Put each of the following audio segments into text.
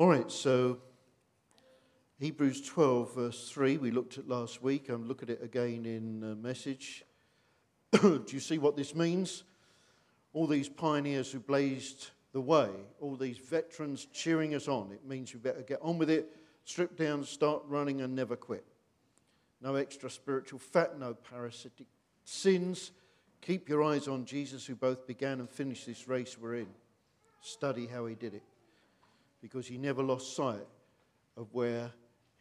All right, so Hebrews 12, verse 3, we looked at last week. I'm looking at it again in the message. Do you see what this means? All these pioneers who blazed the way, all these veterans cheering us on. It means you better get on with it, strip down, start running, and never quit. No extra spiritual fat, no parasitic sins. Keep your eyes on Jesus, who both began and finished this race we're in. Study how he did it, because he never lost sight of where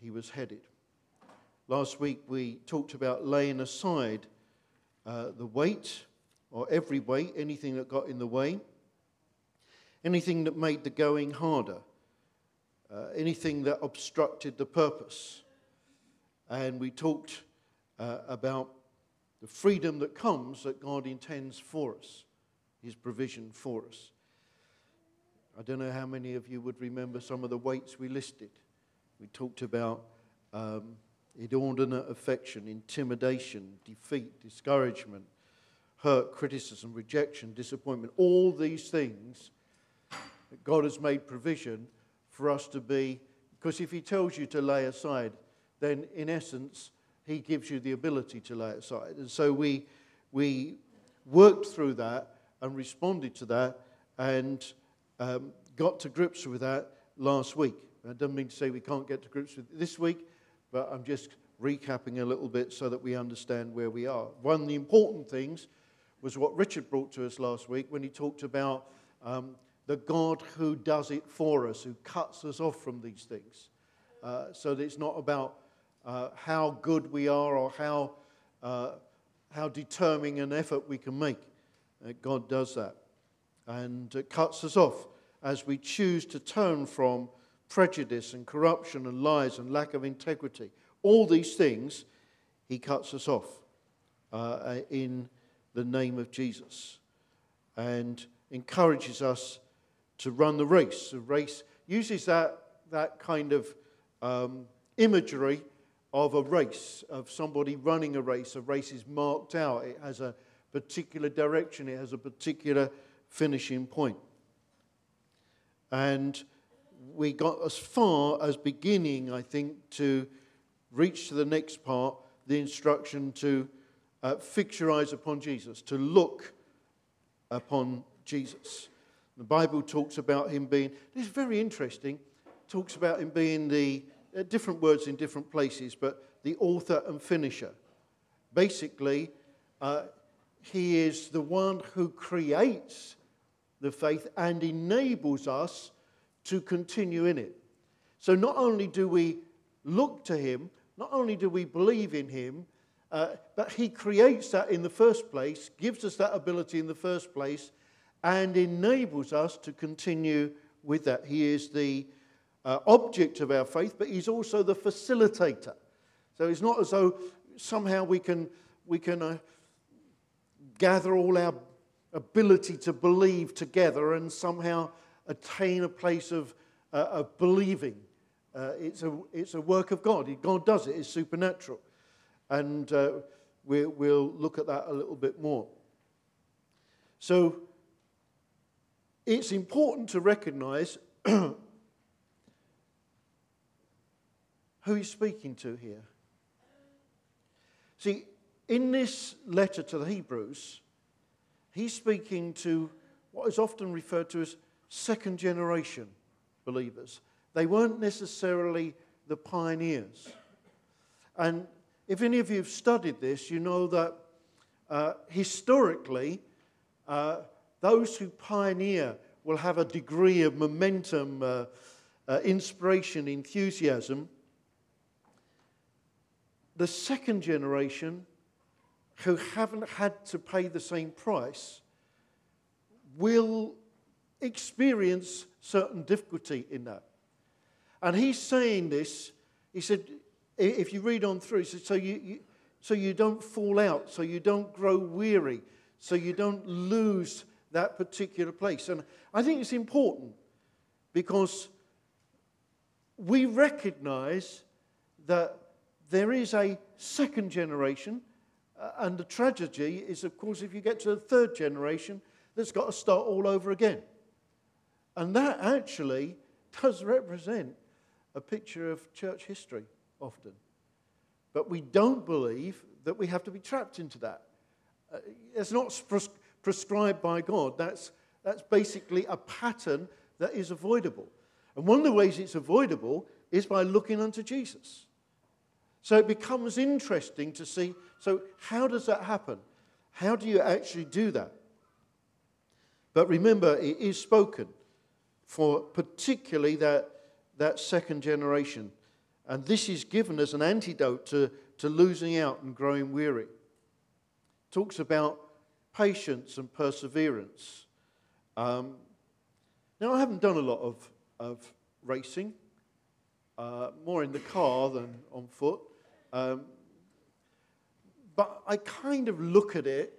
he was headed. Last week we talked about laying aside the weight, or every weight, anything that got in the way, anything that made the going harder, anything that obstructed the purpose. And we talked about the freedom that comes, that God intends for us, his provision for us. I don't know how many of you would remember some of the weights we listed. We talked about inordinate affection, intimidation, defeat, discouragement, hurt, criticism, rejection, disappointment. All these things that God has made provision for us to be, because if he tells you to lay aside, then in essence, he gives you the ability to lay it aside. And so we worked through that and responded to that and got to grips with that last week. I don't mean to say we can't get to grips with it this week, but I'm just recapping a little bit so that we understand where we are. One of the important things was what Richard brought to us last week when he talked about the God who does it for us, who cuts us off from these things. So that it's not about how good we are or how determining an effort we can make. God does that and cuts us off as we choose to turn from prejudice and corruption and lies and lack of integrity. All these things, he cuts us off in the name of Jesus and encourages us to run the race. The race uses that kind of imagery of a race, of somebody running a race. A race is marked out. It has a particular direction. It has a particular finishing point. And we got as far as beginning, I think, to reach to the next part, the instruction to fix your eyes upon Jesus, to look upon Jesus. The Bible talks about him being, this is very interesting, talks about him being the, different words in different places, but the author and finisher. Basically, he is the one who creates the faith and enables us to continue in it. So not only do we look to him, not only do we believe in him, but he creates that in the first place, gives us that ability in the first place, and enables us to continue with that. He is the object of our faith, but he's also the facilitator. So it's not as though somehow we can gather all our ability to believe together and somehow attain a place of believing. It's a work of God. God does it. It's supernatural, and we'll look at that a little bit more. So it's important to recognise who he's speaking to here. See, in this letter to the Hebrews, he's speaking to what is often referred to as second generation believers. They weren't necessarily the pioneers. And if any of you have studied this, you know that historically, those who pioneer will have a degree of momentum, inspiration, enthusiasm. The second generation, who haven't had to pay the same price, will experience certain difficulty in that. And he's saying this, he said, if you read on through, he said, so you don't fall out, so you don't grow weary, so you don't lose that particular place. And I think it's important because we recognize that there is a second generation, and the tragedy is, of course, if you get to the third generation, that's got to start all over again. And that actually does represent a picture of church history often. But we don't believe that we have to be trapped into that. It's not prescribed by God. That's basically a pattern that is avoidable. And one of the ways it's avoidable is by looking unto Jesus. So it becomes interesting to see, so how does that happen? How do you actually do that? But remember, it is spoken for particularly that second generation. And this is given as an antidote to losing out and growing weary. It talks about patience and perseverance. Now, I haven't done a lot of racing, more in the car than on foot. But I kind of look at it,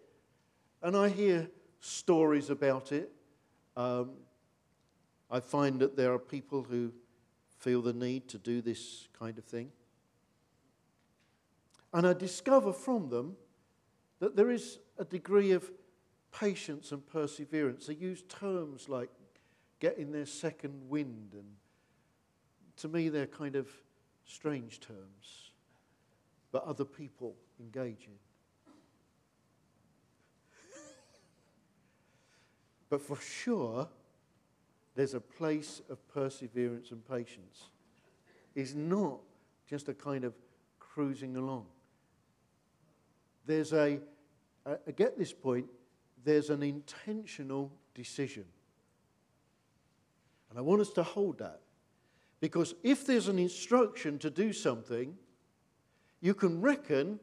and I hear stories about it. I find that there are people who feel the need to do this kind of thing. And I discover from them that there is a degree of patience and perseverance. They use terms like getting their second wind, and to me they're kind of strange terms, but other people engage in. But for sure, there's a place of perseverance and patience. It's not just a kind of cruising along. There's I get this point, there's an intentional decision. And I want us to hold that. Because if there's an instruction to do something, you can reckon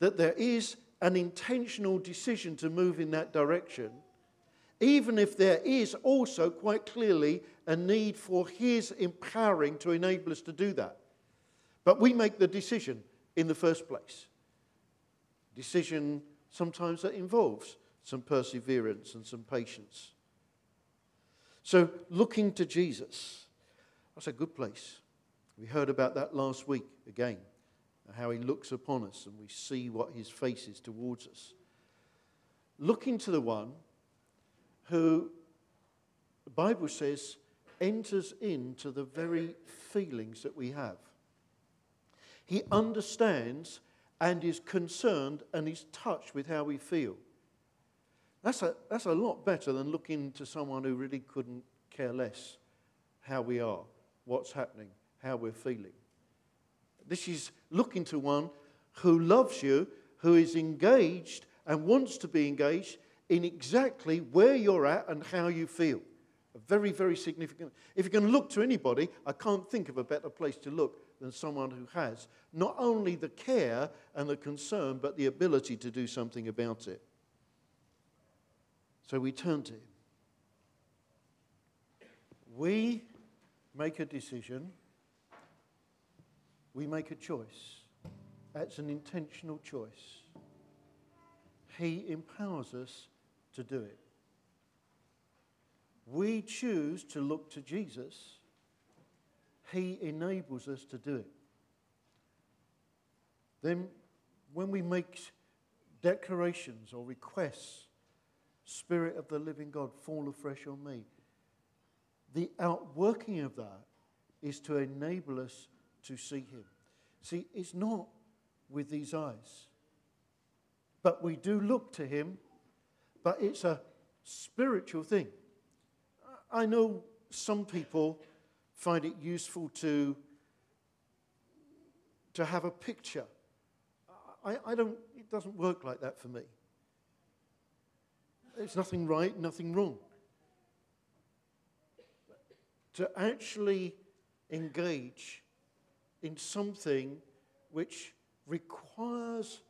that there is an intentional decision to move in that direction, even if there is also quite clearly a need for His empowering to enable us to do that. But we make the decision in the first place. Decision sometimes that involves some perseverance and some patience. So looking to Jesus, that's a good place. We heard about that last week again, how He looks upon us and we see what His face is towards us. Looking to the one who, the Bible says, enters into the very feelings that we have. He understands and is concerned and is touched with how we feel. That's a lot better than looking to someone who really couldn't care less how we are, what's happening, how we're feeling. This is looking to one who loves you, who is engaged and wants to be engaged in exactly where you're at and how you feel. Very, very significant. If you can look to anybody, I can't think of a better place to look than someone who has not only the care and the concern, but the ability to do something about it. So we turn to Him. We make a decision. We make a choice. That's an intentional choice. He empowers us to do it. We choose to look to Jesus. He enables us to do it. Then when we make declarations or requests, Spirit of the living God, fall afresh on me. The outworking of that is to enable us to see Him. See, it's not with these eyes. But we do look to Him, but it's a spiritual thing. I know some people find it useful to have a picture. I don't. It doesn't work like that for me. There's nothing right, nothing wrong. To actually engage in something which requires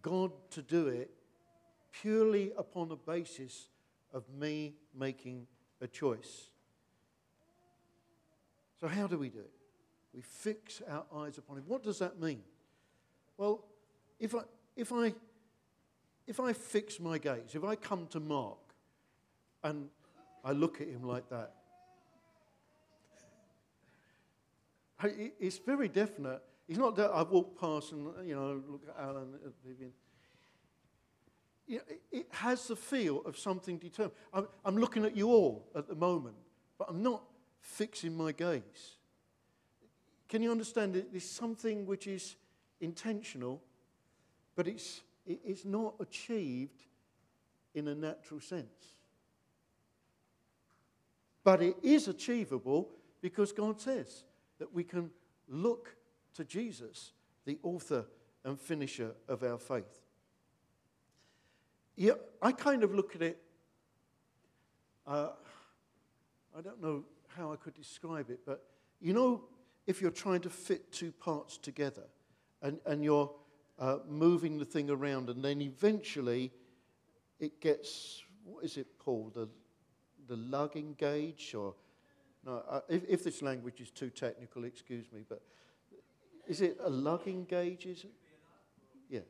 God to do it purely upon the basis of me making a choice. So how do we do it? We fix our eyes upon Him. What does that mean? Well, if I fix my gaze, if I come to Mark and I look at him like that, it's very definite. It's not that I walk past and, look at Alan. It has the feel of something determined. I'm looking at you all at the moment, but I'm not fixing my gaze. Can you understand that there's something which is intentional, but it's not achieved in a natural sense. But it is achievable because God says that we can look to Jesus, the author and finisher of our faith. Yeah, I kind of look at it, I don't know how I could describe it, but you know, if you're trying to fit two parts together and you're moving the thing around and then eventually it gets, what is it called, the lugging gauge? Or, no, if this language is too technical, excuse me, but is it a lugging gauge, is it? Yeah.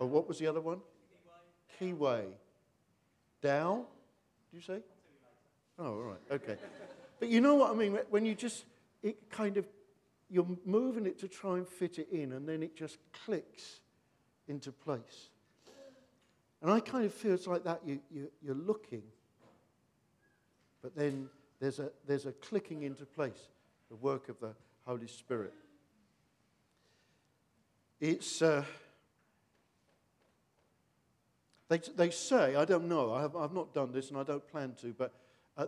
Or what was the other one? Keyway. Dowel? Did you say? Oh, all right, okay. But you know what I mean? When you just, it kind of, you're moving it to try and fit it in, and then it just clicks into place. And I kind of feel it's like that. You're looking, but then there's a clicking into place, the work of the Holy Spirit. It's they say, I don't know, I've not done this and I don't plan to, but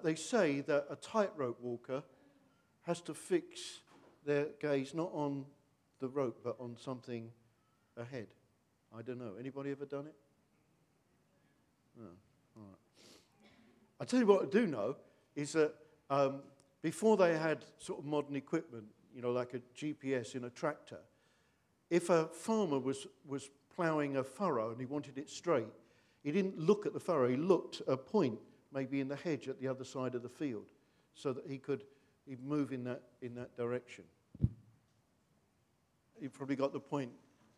they say that a tightrope walker has to fix their gaze not on the rope but on something ahead. I don't know. Anybody ever done it? No. All right. I tell you what I do know is that before they had sort of modern equipment, you know, like a GPS in a tractor, if a farmer was ploughing a furrow and he wanted it straight, he didn't look at the furrow. He looked at a point, maybe in the hedge at the other side of the field, so that he'd move in that direction. You've probably got the point.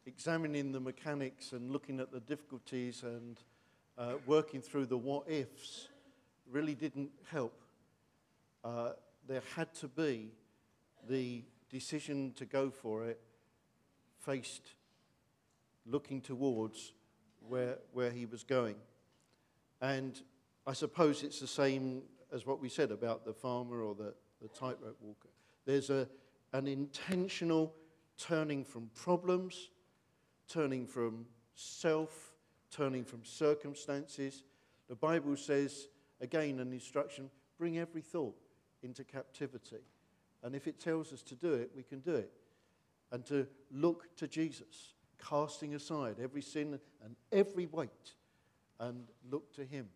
Examining the mechanics and looking at the difficulties and working through the what ifs really didn't help. There had to be the decision to go for it, faced, looking towards where he was going. And I suppose it's the same as what we said about the farmer or the tightrope walker. There's an intentional turning from problems, turning from self, turning from circumstances. The Bible says, again, an instruction, bring every thought into captivity. And if it tells us to do it, we can do it. And to look to Jesus, casting aside every sin and every weight, and look to him.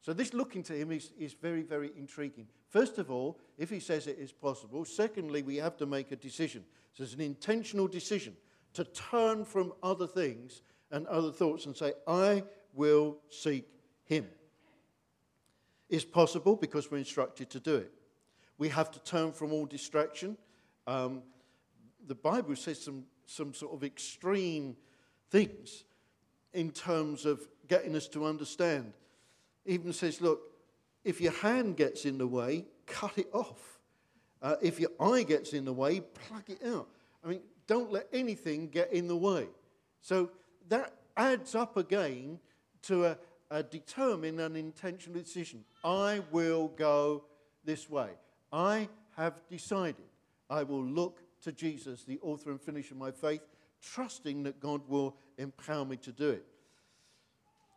So this looking to him is very, very intriguing. First of all, if he says it is possible. Secondly, we have to make a decision. So it's an intentional decision to turn from other things and other thoughts and say, I will seek him. It's possible because we're instructed to do it. We have to turn from all distraction. The Bible says some sort of extreme things in terms of getting us to understand. Even says, look, if your hand gets in the way, cut it off. If your eye gets in the way, pluck it out. I mean, don't let anything get in the way. So that adds up again to a determined and intentional decision. I will go this way. I have decided. I will look to Jesus, the author and finisher of my faith, trusting that God will empower me to do it.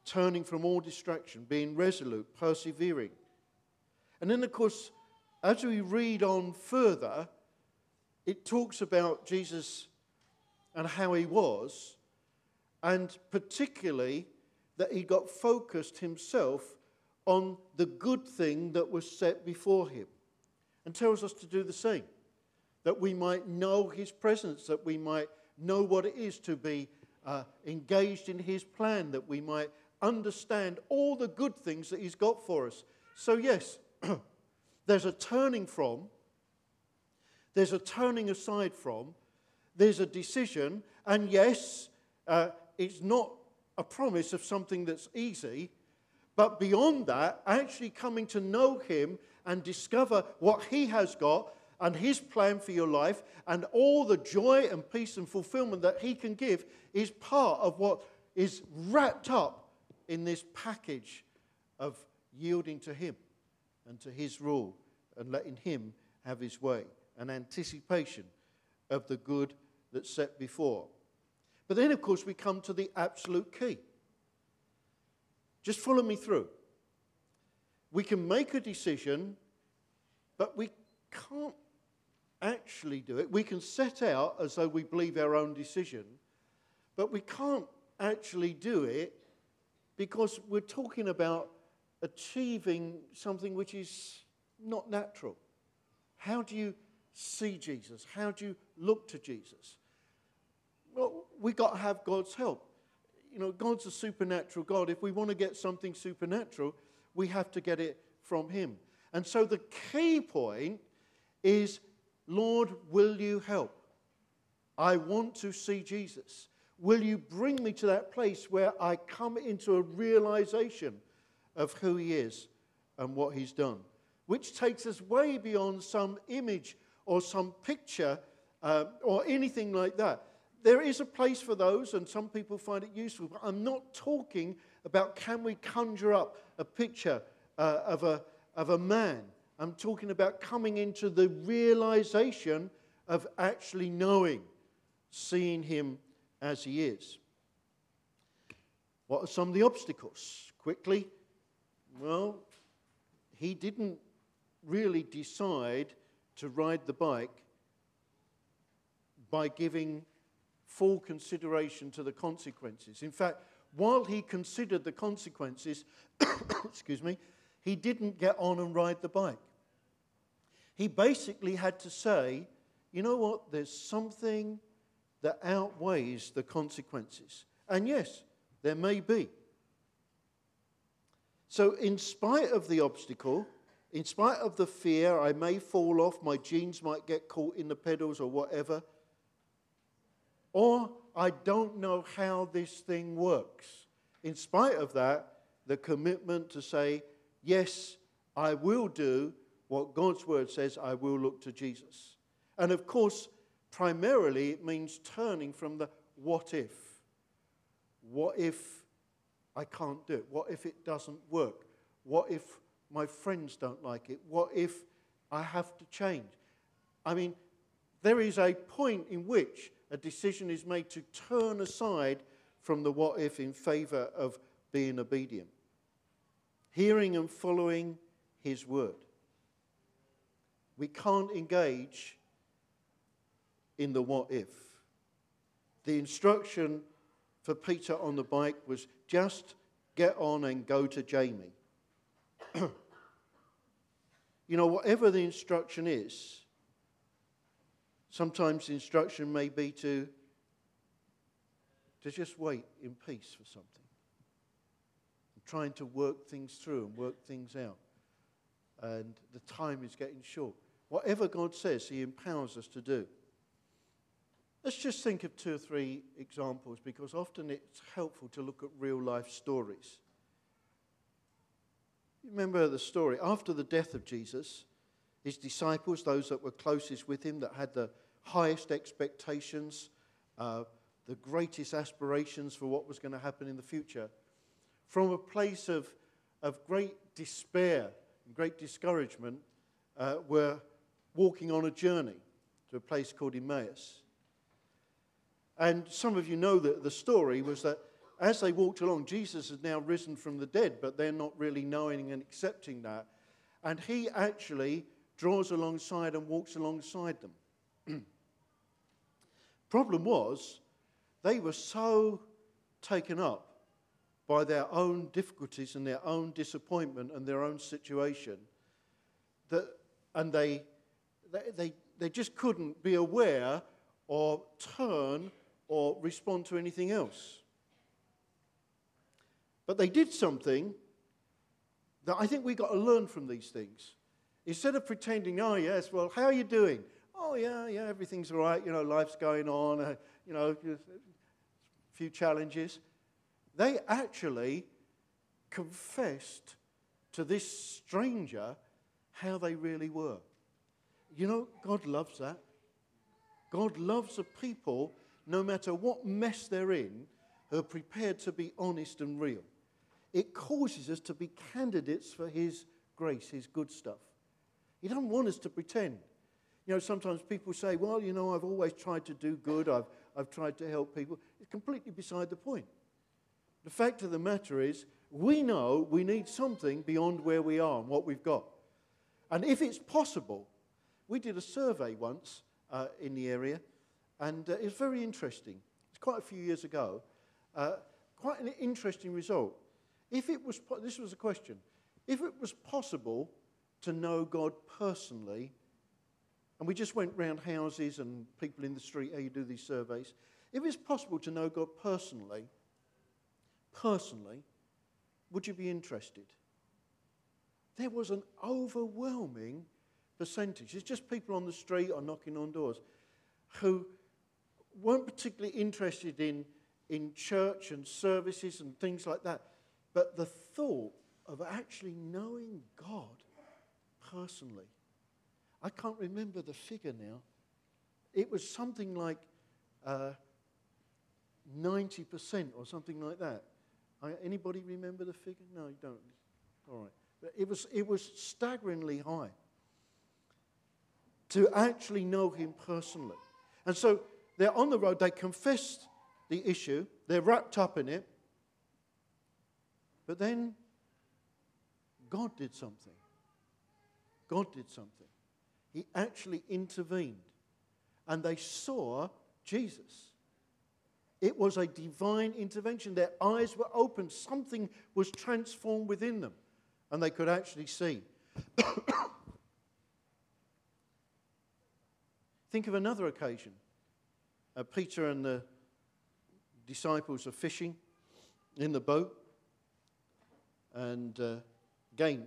Turning from all distraction, being resolute, persevering. And then, of course, as we read on further, it talks about Jesus and how he was, and particularly that he got focused himself on the good thing that was set before him, and tells us to do the same, that we might know his presence, that we might know what it is to be engaged in his plan, that we might understand all the good things that he's got for us. So yes, there's a turning from, there's a turning aside from, there's a decision, and yes, it's not a promise of something that's easy, but beyond that, actually coming to know him and discover what he has got and his plan for your life and all the joy and peace and fulfillment that he can give is part of what is wrapped up in this package of yielding to him and to his rule and letting him have his way, an anticipation of the good that's set before. But then, of course, we come to the absolute key. Just follow me through. We can make a decision, but we can't actually do it. We can set out as though we believe our own decision, but we can't actually do it because we're talking about achieving something which is not natural. How do you see Jesus? How do you look to Jesus? Well, we've got to have God's help. You know, God's a supernatural God. If we want to get something supernatural, we have to get it from him. And so the key point is, Lord, will you help? I want to see Jesus. Will you bring me to that place where I come into a realization of who he is and what he's done? Which takes us way beyond some image or some picture or anything like that. There is a place for those, and some people find it useful, but I'm not talking about can we conjure up a picture of a man. I'm talking about coming into the realization of actually knowing, seeing him as he is. What are some of the obstacles? Quickly, well, he didn't really decide to ride the bike by giving full consideration to the consequences. In fact, while he considered the consequences, excuse me, he didn't get on and ride the bike. He basically had to say, you know what, there's something that outweighs the consequences. And yes, there may be. So in spite of the obstacle, in spite of the fear, I may fall off, my jeans might get caught in the pedals or whatever, or I don't know how this thing works. In spite of that, the commitment to say, yes, I will do what God's word says, I will look to Jesus. And of course, primarily it means turning from the what if. What if I can't do it? What if it doesn't work? What if my friends don't like it? What if I have to change? I mean, there is a point in which a decision is made to turn aside from the what if in favor of being obedient. Hearing and following his word. We can't engage in the what if. The instruction for Peter on the bike was just get on and go to Jamie. You know, whatever the instruction is, sometimes the instruction may be to just wait in peace for something. I'm trying to work things through and work things out. And the time is getting short. Whatever God says, he empowers us to do. Let's just think of two or three examples, because often it's helpful to look at real life stories. Remember the story. After the death of Jesus, his disciples, those that were closest with him, that had the highest expectations, the greatest aspirations for what was going to happen in the future, from a place of great despair and great discouragement, were walking on a journey to a place called Emmaus. And some of you know that the story was that as they walked along, Jesus had now risen from the dead, but they're not really knowing and accepting that. And he actually draws alongside and walks alongside them. Problem was, they were so taken up by their own difficulties and their own disappointment and their own situation that, and they just couldn't be aware or turn or respond to anything else. But they did something that I think we got to learn from these things. Instead of pretending, oh, yes, well, how are you doing? Oh, yeah, everything's all right. You know, life's going on. You know, a few challenges. They actually confessed to this stranger how they really were. You know, God loves that. God loves a people, no matter what mess they're in, who are prepared to be honest and real. It causes us to be candidates for his grace, his good stuff. He doesn't want us to pretend. You know, sometimes people say, well, you know, I've always tried to do good. I've tried to help people. It's completely beside the point. The fact of the matter is, we know we need something beyond where we are and what we've got. And if it's possible, we did a survey once in the area, and it's very interesting. It's quite a few years ago. Quite an interesting result. If it was, this was a question, if it was possible to know God personally, and we just went round houses and people in the street, how you do these surveys, if it's possible to know God personally, would you be interested? There was an overwhelming percentage. It's just people on the street or knocking on doors who weren't particularly interested in church and services and things like that. But the thought of actually knowing God personally, I can't remember the figure now. It was something like 90% or something like that. Anybody remember the figure? No, you don't. All right. But it was staggeringly high to actually know him personally. And so they're on the road. They confessed the issue. They're wrapped up in it. But then God did something. God did something. He actually intervened. And they saw Jesus. It was a divine intervention. Their eyes were opened. Something was transformed within them. And they could actually see. Think of another occasion. Peter and the disciples are fishing in the boat. And again,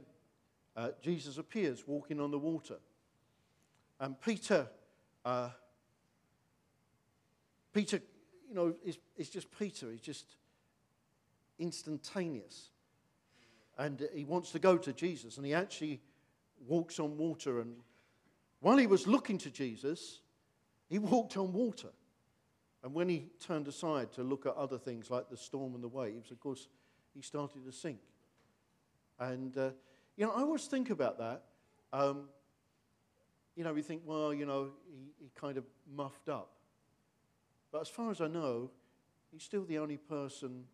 Jesus appears walking on the water. And Peter, you know, it's just Peter. He's just instantaneous. And he wants to go to Jesus. And he actually walks on water. And while he was looking to Jesus, he walked on water. And when he turned aside to look at other things like the storm and the waves, of course, he started to sink. And, you know, I always think about that. You know, we think, well, you know, he kind of muffed up. But as far as I know, he's still the only person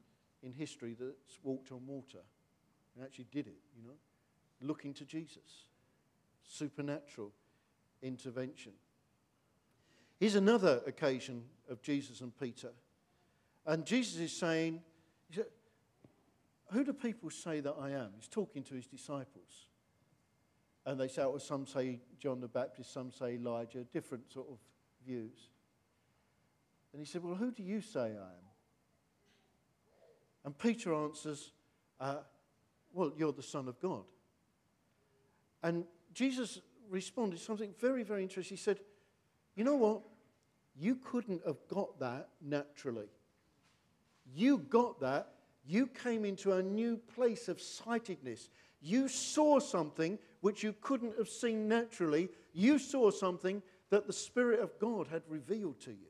in history that's walked on water and actually did it, you know, looking to Jesus. Supernatural intervention. Here's another occasion of Jesus and Peter. And Jesus is saying, who do people say that I am? He's talking to his disciples. And they say, well, some say John the Baptist, some say Elijah, different sort of views. And he said, well, who do you say I am? And Peter answers, well, you're the Son of God. And Jesus responded something very, very interesting. He said, you know what? You couldn't have got that naturally. You got that. You came into a new place of sightedness. You saw something which you couldn't have seen naturally. You saw something that the Spirit of God had revealed to you.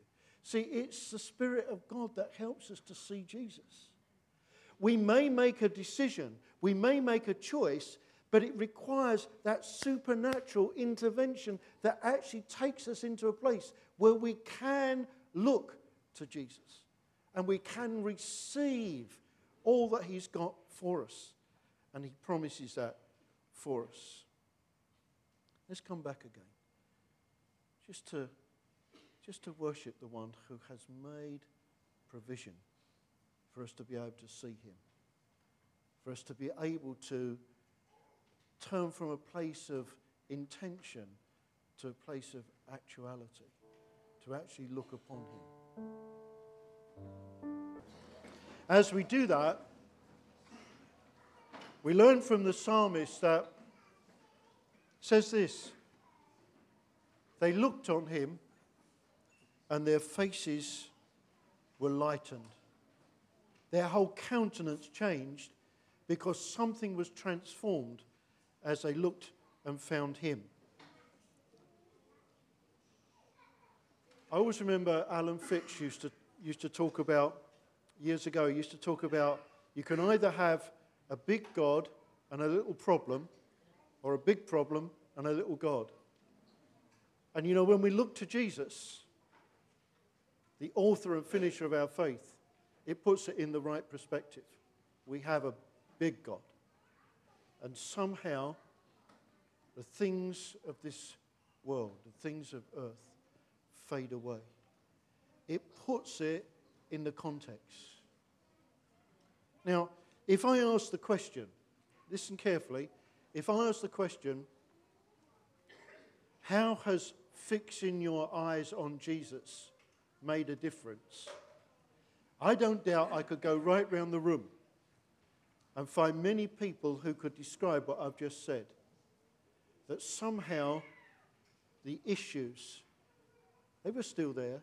See, it's the Spirit of God that helps us to see Jesus. We may make a decision. We may make a choice. But it requires that supernatural intervention that actually takes us into a place where we can look to Jesus. And we can receive all that he's got for us. And he promises that for us. Let's come back again. Just to worship the one who has made provision for us to be able to see him. For us to be able to turn from a place of intention to a place of actuality. To actually look upon him. As we do that, we learn from the psalmist that says this: they looked on him and their faces were lightened. Their whole countenance changed because something was transformed as they looked and found him. I always remember Alan Fitch used to talk about, years ago, he used to talk about you can either have a big God and a little problem, or a big problem and a little God. And you know, when we look to Jesus, the author and finisher of our faith, it puts it in the right perspective. We have a big God. And somehow, the things of this world, the things of earth, fade away. It puts it in the context. Now, if I ask the question, listen carefully, if I ask the question, how has fixing your eyes on Jesus made a difference? I don't doubt I could go right round the room and find many people who could describe what I've just said. That somehow the issues, they were still there,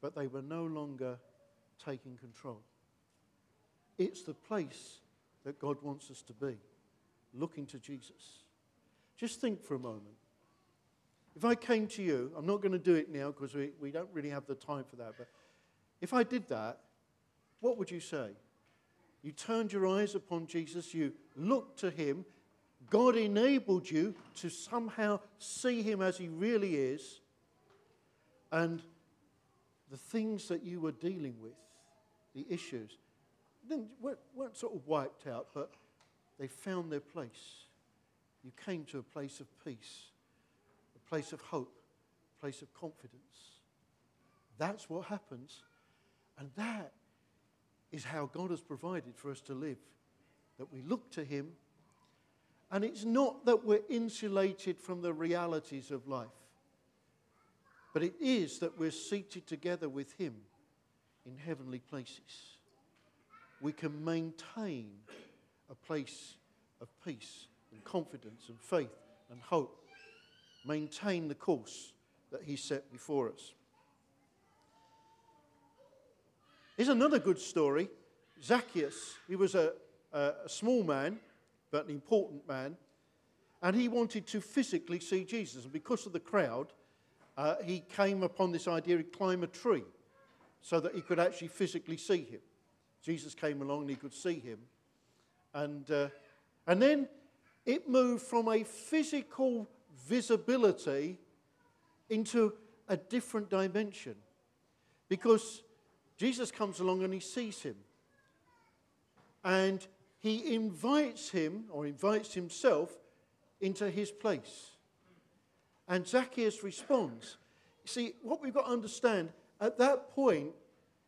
but they were no longer taking control. It's the place that God wants us to be, looking to Jesus. Just think for a moment. If I came to you, I'm not going to do it now because we don't really have the time for that, but if I did that, what would you say? You turned your eyes upon Jesus, you looked to him, God enabled you to somehow see him as he really is, and the things that you were dealing with, the issues, weren't sort of wiped out, but they found their place. You came to a place of peace, a place of hope, a place of confidence. That's what happens, and that is how God has provided for us to live, that we look to him. And it's not that we're insulated from the realities of life, but it is that we're seated together with him in heavenly places. We can maintain a place of peace and confidence and faith and hope. Maintain the course that he set before us. Here's another good story. Zacchaeus, he was a small man, but an important man, and he wanted to physically see Jesus. And because of the crowd, he came upon this idea he'd climb a tree so that he could actually physically see him. Jesus came along and he could see him. And then it moved from a physical visibility into a different dimension, because Jesus comes along and he sees him. And he invites him, or invites himself, into his place. And Zacchaeus responds. See, what we've got to understand, at that point,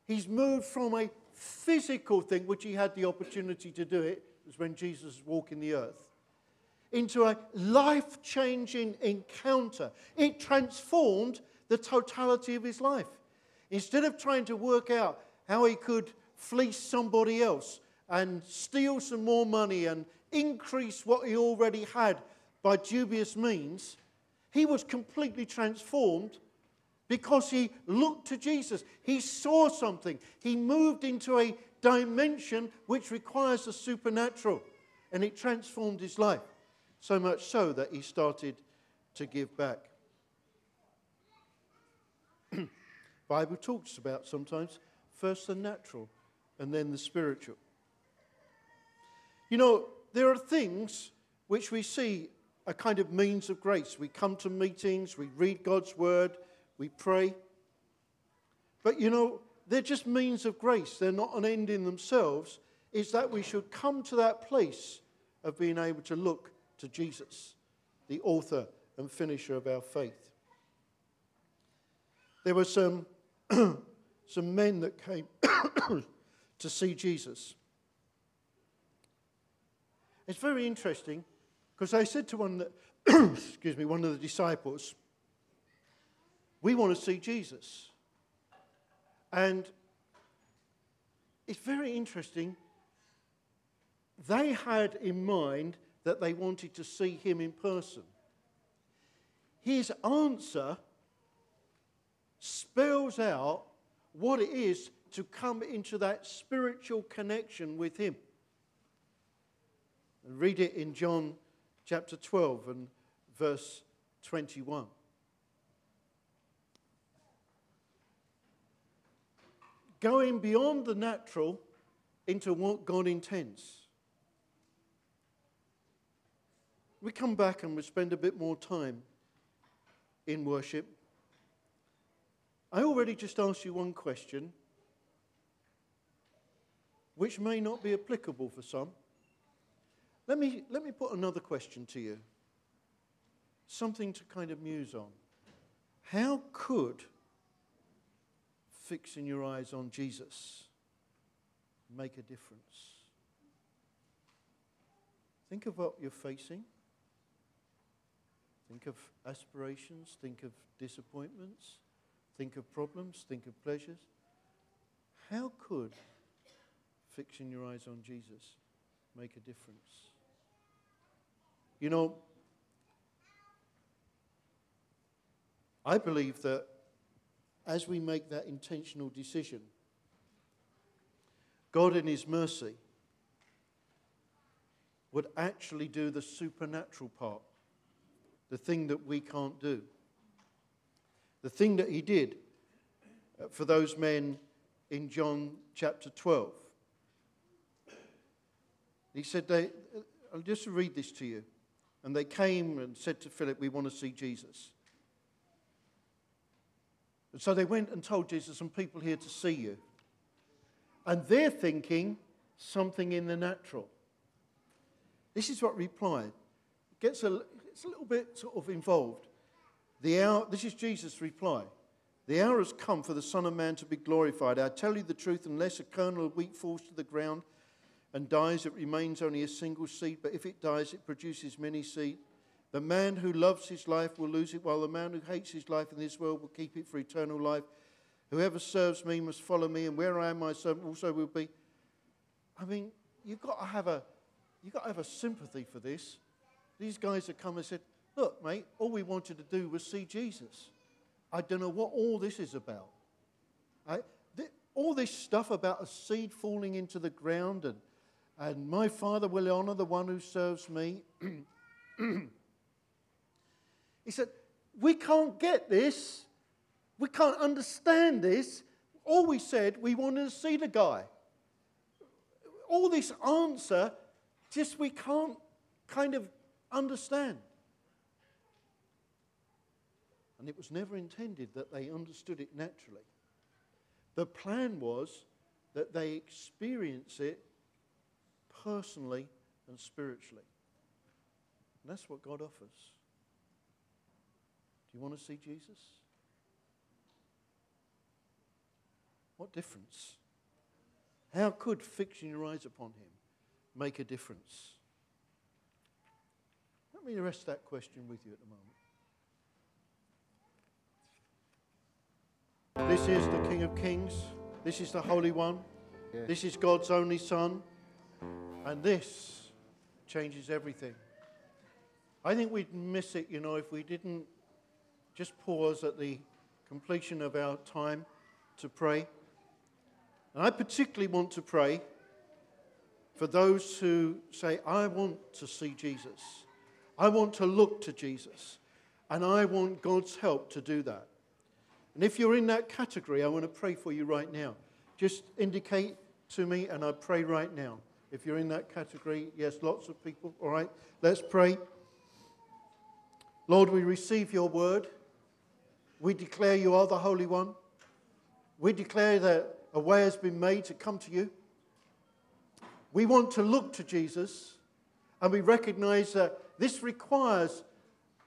he's moved from a physical thing, which he had the opportunity to do it, was when Jesus was walking the earth, into a life-changing encounter. It transformed the totality of his life. Instead of trying to work out how he could fleece somebody else, and steal some more money and increase what he already had by dubious means, he was completely transformed because he looked to Jesus. He saw something. He moved into a dimension which requires the supernatural, and it transformed his life, so much so that he started to give back. Bible talks about sometimes first the natural and then the spiritual. You know, there are things which we see a kind of means of grace. We come to meetings, we read God's word, we pray. But, you know, they're just means of grace. They're not an end in themselves. It's that we should come to that place of being able to look to Jesus, the author and finisher of our faith. There were some men that came to see Jesus. It's very interesting, because I said to one of the disciples, we want to see Jesus. And it's very interesting. They had in mind that they wanted to see him in person. His answer spells out what it is to come into that spiritual connection with him. Read it in John chapter 12 and verse 21. Going beyond the natural into what God intends. we come back and we spend a bit more time in worship. I already just asked you one question, which may not be applicable for some. Let me put another question to you. Something to kind of muse on. How could fixing your eyes on Jesus make a difference? Think of what you're facing. Think of aspirations. Think of disappointments. Think of problems. Think of pleasures. How could fixing your eyes on Jesus make a difference? You know, I believe that as we make that intentional decision, God in His mercy would actually do the supernatural part, the thing that we can't do. The thing that He did for those men in John chapter 12. He said, I'll just read this to you. And they came and said to Philip, "We want to see Jesus." And so they went and told Jesus, "Some people here to see you." And they're thinking something in the natural. This is what replied. It gets it's a little bit sort of involved. This is Jesus' reply. "The hour has come for the Son of Man to be glorified. I tell you the truth, unless a kernel of wheat falls to the ground and dies, it remains only a single seed. But if it dies, it produces many seed. The man who loves his life will lose it, while the man who hates his life in this world will keep it for eternal life. Whoever serves me must follow me, and where I am, my servant also will be." I mean, you've got to have a sympathy for this. These guys have come and said, "Look, mate, all we wanted to do was see Jesus. I don't know what all this is about. All this stuff about a seed falling into the ground and my Father will honour the one who serves me." He said, "We can't get this. We can't understand this. All we said, we wanted to see the guy. All this answer, just we can't kind of understand." And it was never intended that they understood it naturally. The plan was that they experience it personally and spiritually. And that's what God offers. Do you want to see Jesus? What difference? How could fixing your eyes upon Him make a difference? Let me rest that question with you at the moment. This is the King of Kings. This is the Holy One. Yeah. This is God's only Son. And this changes everything. I think we'd miss it, if we didn't just pause at the completion of our time to pray. And I particularly want to pray for those who say, "I want to see Jesus. I want to look to Jesus. And I want God's help to do that." And if you're in that category, I want to pray for you right now. Just indicate to me and I pray right now. If you're in that category, yes, lots of people. All right, let's pray. Lord, we receive your word. We declare you are the Holy One. We declare that a way has been made to come to you. We want to look to Jesus, and we recognize that this requires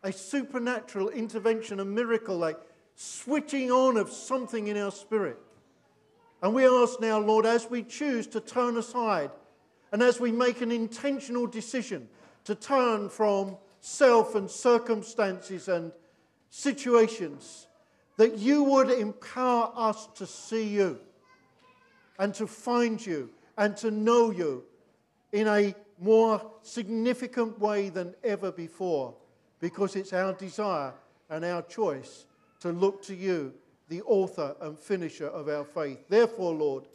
a supernatural intervention, a miracle, like switching on of something in our spirit. And we ask now, Lord, as we choose to turn aside and as we make an intentional decision to turn from self and circumstances and situations, that you would empower us to see you and to find you and to know you in a more significant way than ever before, because it's our desire and our choice to look to you, the author and finisher of our faith. Therefore, Lord,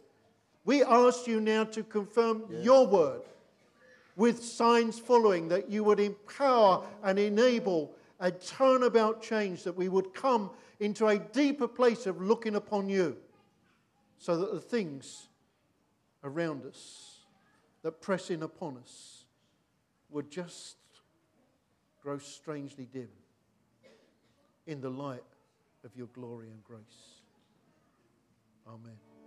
we ask you now to confirm your word with signs following, that you would empower and enable a turnabout change, that we would come into a deeper place of looking upon you, so that the things around us that press in upon us would just grows strangely dim in the light of your glory and grace. Amen.